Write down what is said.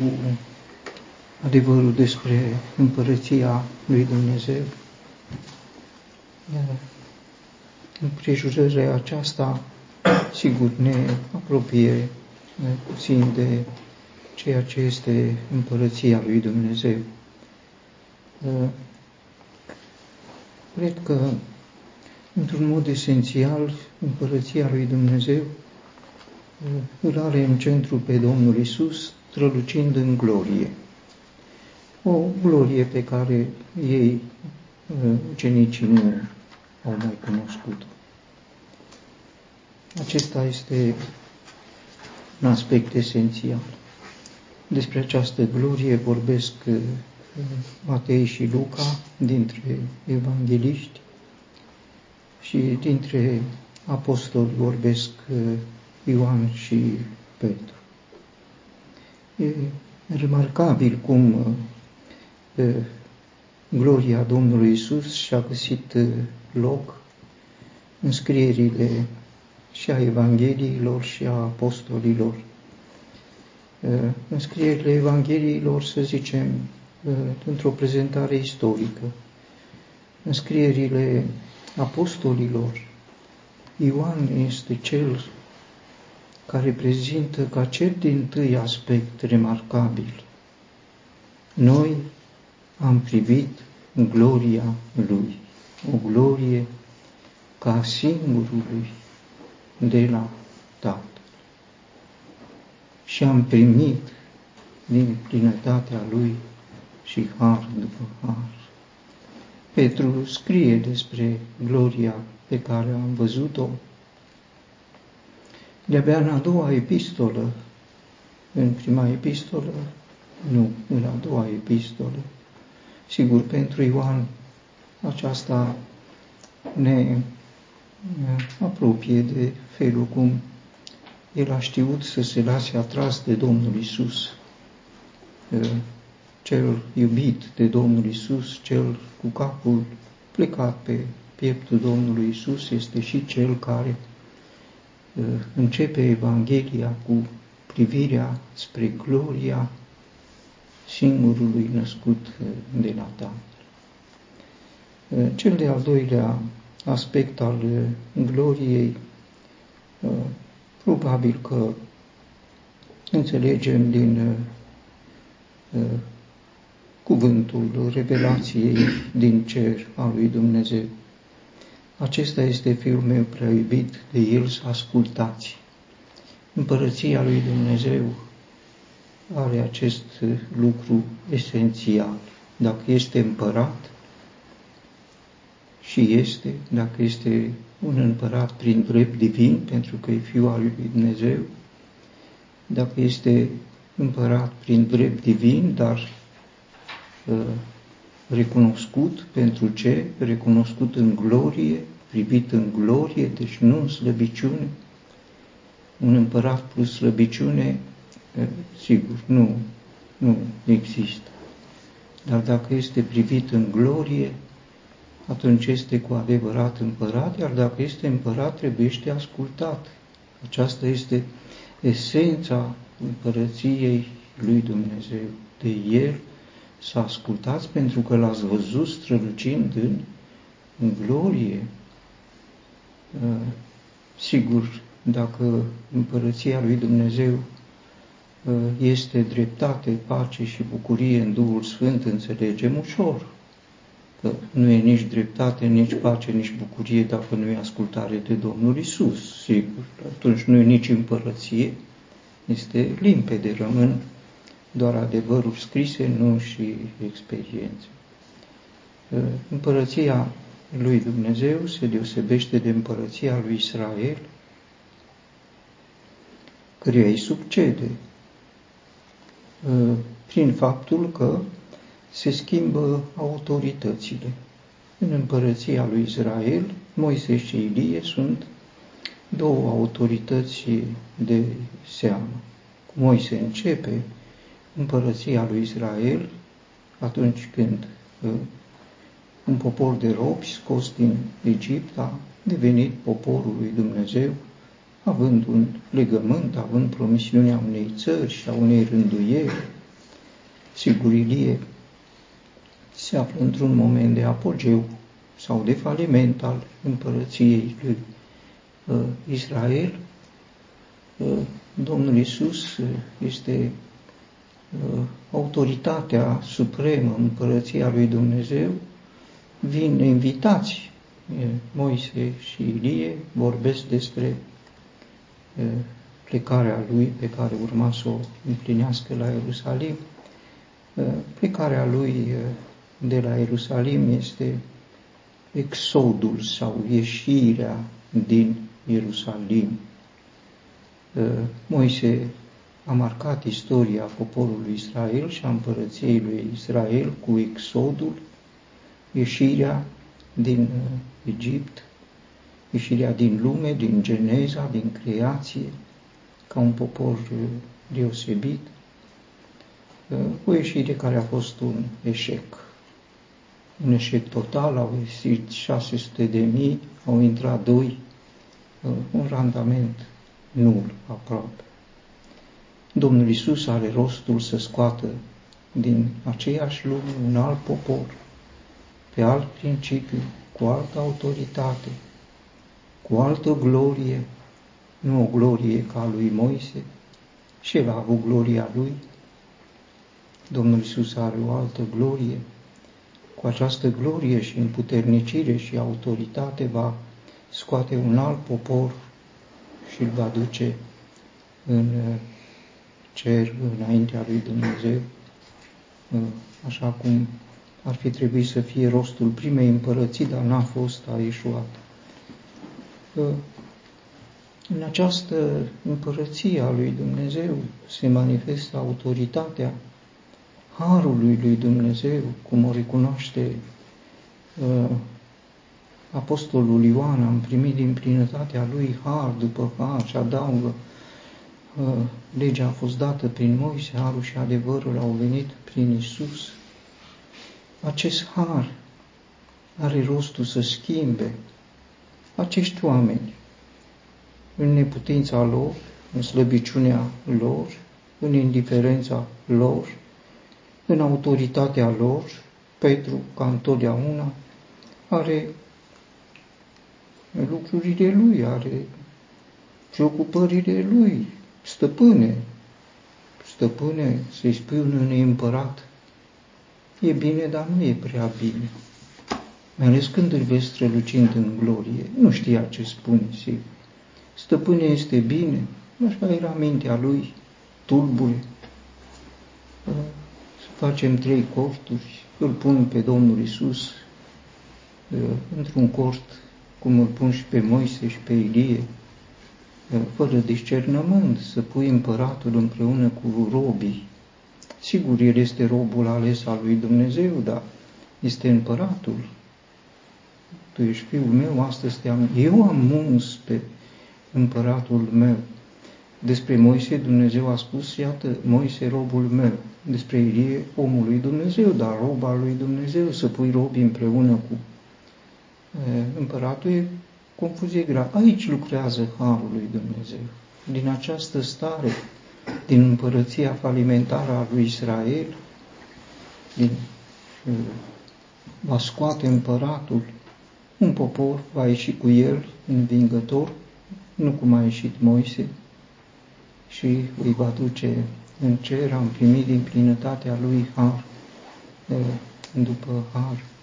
cu adevărul despre împărăția lui Dumnezeu. Iar împrejurarea aceasta, sigur, ne apropie puțin de ceea ce este împărăția lui Dumnezeu. Cred că, într-un mod esențial, împărăția lui Dumnezeu îl are în centru pe Domnul Iisus, strălucind în glorie. O glorie pe care ei, ucenicii, nu au mai cunoscut-o. Acesta este un aspect esențial. Despre această glorie vorbesc Matei și Luca, dintre evangeliști, și dintre apostoli vorbesc Ioan și Petru. E remarcabil cum gloria Domnului Iisus și-a găsit loc în scrierile și a evangheliilor și a apostolilor. În scrierile evangheliilor, să zicem, într-o prezentare istorică. În scrierile apostolilor, Ioan este cel care prezintă ca cel dintâi aspect remarcabil. Noi am privit gloria lui, o glorie ca singurului de la Tatăl. Și am primit din plinătatea lui și har după har. Petru scrie despre gloria pe care am văzut-o. De-abia în a doua epistolă, în prima epistolă, nu, în a doua epistolă. Sigur, pentru Ioan aceasta ne apropie de felul cum el a știut să se lase atras de Domnul Iisus, cel iubit de Domnul Iisus, cel cu capul plecat pe pieptul Domnului Iisus, este și cel care începe Evanghelia cu privirea spre gloria singurului născut de la Tatăl. Cel de-al doilea aspect al gloriei, probabil că înțelegem din cuvântul revelației din cer al lui Dumnezeu. Acesta este Fiul meu prea iubit, de El să ascultați. Împărăția lui Dumnezeu are acest lucru esențial. Dacă este împărat, și este, dacă este un împărat prin drept divin, pentru că e Fiul al lui Dumnezeu, dacă este împărat prin drept divin, dar recunoscut pentru ce? Recunoscut în glorie, privit în glorie, deci nu în slăbiciune. Un împărat plus slăbiciune, sigur, nu există. Dar dacă este privit în glorie, atunci este cu adevărat împărat, iar dacă este împărat, trebuie ascultat. Aceasta este esența împărăției lui Dumnezeu. De El să ascultați, pentru că L-ați văzut strălucind în glorie. Sigur, dacă împărăția lui Dumnezeu este dreptate, pace și bucurie în Duhul Sfânt, înțelegem ușor că nu e nici dreptate, nici pace, nici bucurie dacă nu e ascultare de Domnul Iisus. Sigur, atunci nu e nici împărăție, este limpede, rămân doar adevăruri scrise, nu și experiențe. Împărăția lui Dumnezeu se deosebește de împărăția lui Israel, căreia îi succede prin faptul că se schimbă autoritățile. În împărăția lui Israel, Moise și Ilie sunt două autorități de seamă. Cu Moise începe împărăția lui Israel atunci când un popor de robi scos din Egipt a devenit poporul lui Dumnezeu, având un legământ, având promisiunea unei țări și a unei rânduieri, Sigur, Ilie se află într-un moment de apogeu sau de faliment al împărăției lui Israel. Domnul Iisus este autoritatea supremă, împărăția lui Dumnezeu. Vin invitați Moise și Ilie, vorbesc despre plecarea lui pe care urma să o împlinească la Ierusalim. Plecarea lui de la Ierusalim este exodul sau ieșirea din Ierusalim. Moise a marcat istoria poporului Israel și a împărăției lui Israel cu exodul, ieșirea din Egipt, ieșirea din lume, din Geneza, din creație, ca un popor deosebit, o ieșire care a fost un eșec. Un eșec total, au ieșit 600.000, au intrat 2, un randament nul aproape. Domnul Iisus are rostul să scoată din aceeași lume un alt popor, pe alt principiu, cu altă autoritate, cu altă glorie, nu o glorie ca a lui Moise, și el a avut gloria lui. Domnul Iisus are o altă glorie. Cu această glorie și împuternicire și autoritate va scoate un alt popor și îl va duce în cer, înaintea lui Dumnezeu, așa cum ar fi trebuit să fie rostul primei împărății, dar n-a fost, a ieșuat. În această împărăție a lui Dumnezeu se manifestă autoritatea harului lui Dumnezeu, cum o recunoaște apostolul Ioan. Am primit din plinătatea lui har după har și adaugă, legea a fost dată prin Moise, harul și adevărul au venit prin Iisus. Acest har are rostul să schimbe acești oameni în neputința lor, în slăbiciunea lor, în indiferența lor, în autoritatea lor. Petru, ca întotdeauna, are lucrurile lui, are preocupările lui. Stăpâne, să-i spui unui împărat, e bine, dar nu e prea bine. Mai ales când îl vezi strălucind în glorie, nu știa ce spune, sigur. Stăpâne, este bine, așa era mintea lui, tulbure. Să facem 3 corturi, îl pun pe Domnul Iisus într-un cort, cum îl pun și pe Moise și pe Ilie, fără discernământ, să pui împăratul împreună cu robii. Sigur, el este robul ales al lui Dumnezeu, dar este împăratul. Tu ești fiul meu, astăzi eu am uns pe împăratul meu. Despre Moise Dumnezeu a spus, iată, Moise, robul meu. Despre Ilie, omul lui Dumnezeu, dar rob al lui Dumnezeu. Să pui robii împreună cu împăratul e confuzie grea. Aici lucrează harul lui Dumnezeu. Din această stare, din împărăția falimentară a lui Israel, va scoate împăratul, un popor va ieși cu el învingător, nu cum a ieșit Moise, și îi va duce în cer. Am primit din plinătatea lui har după har.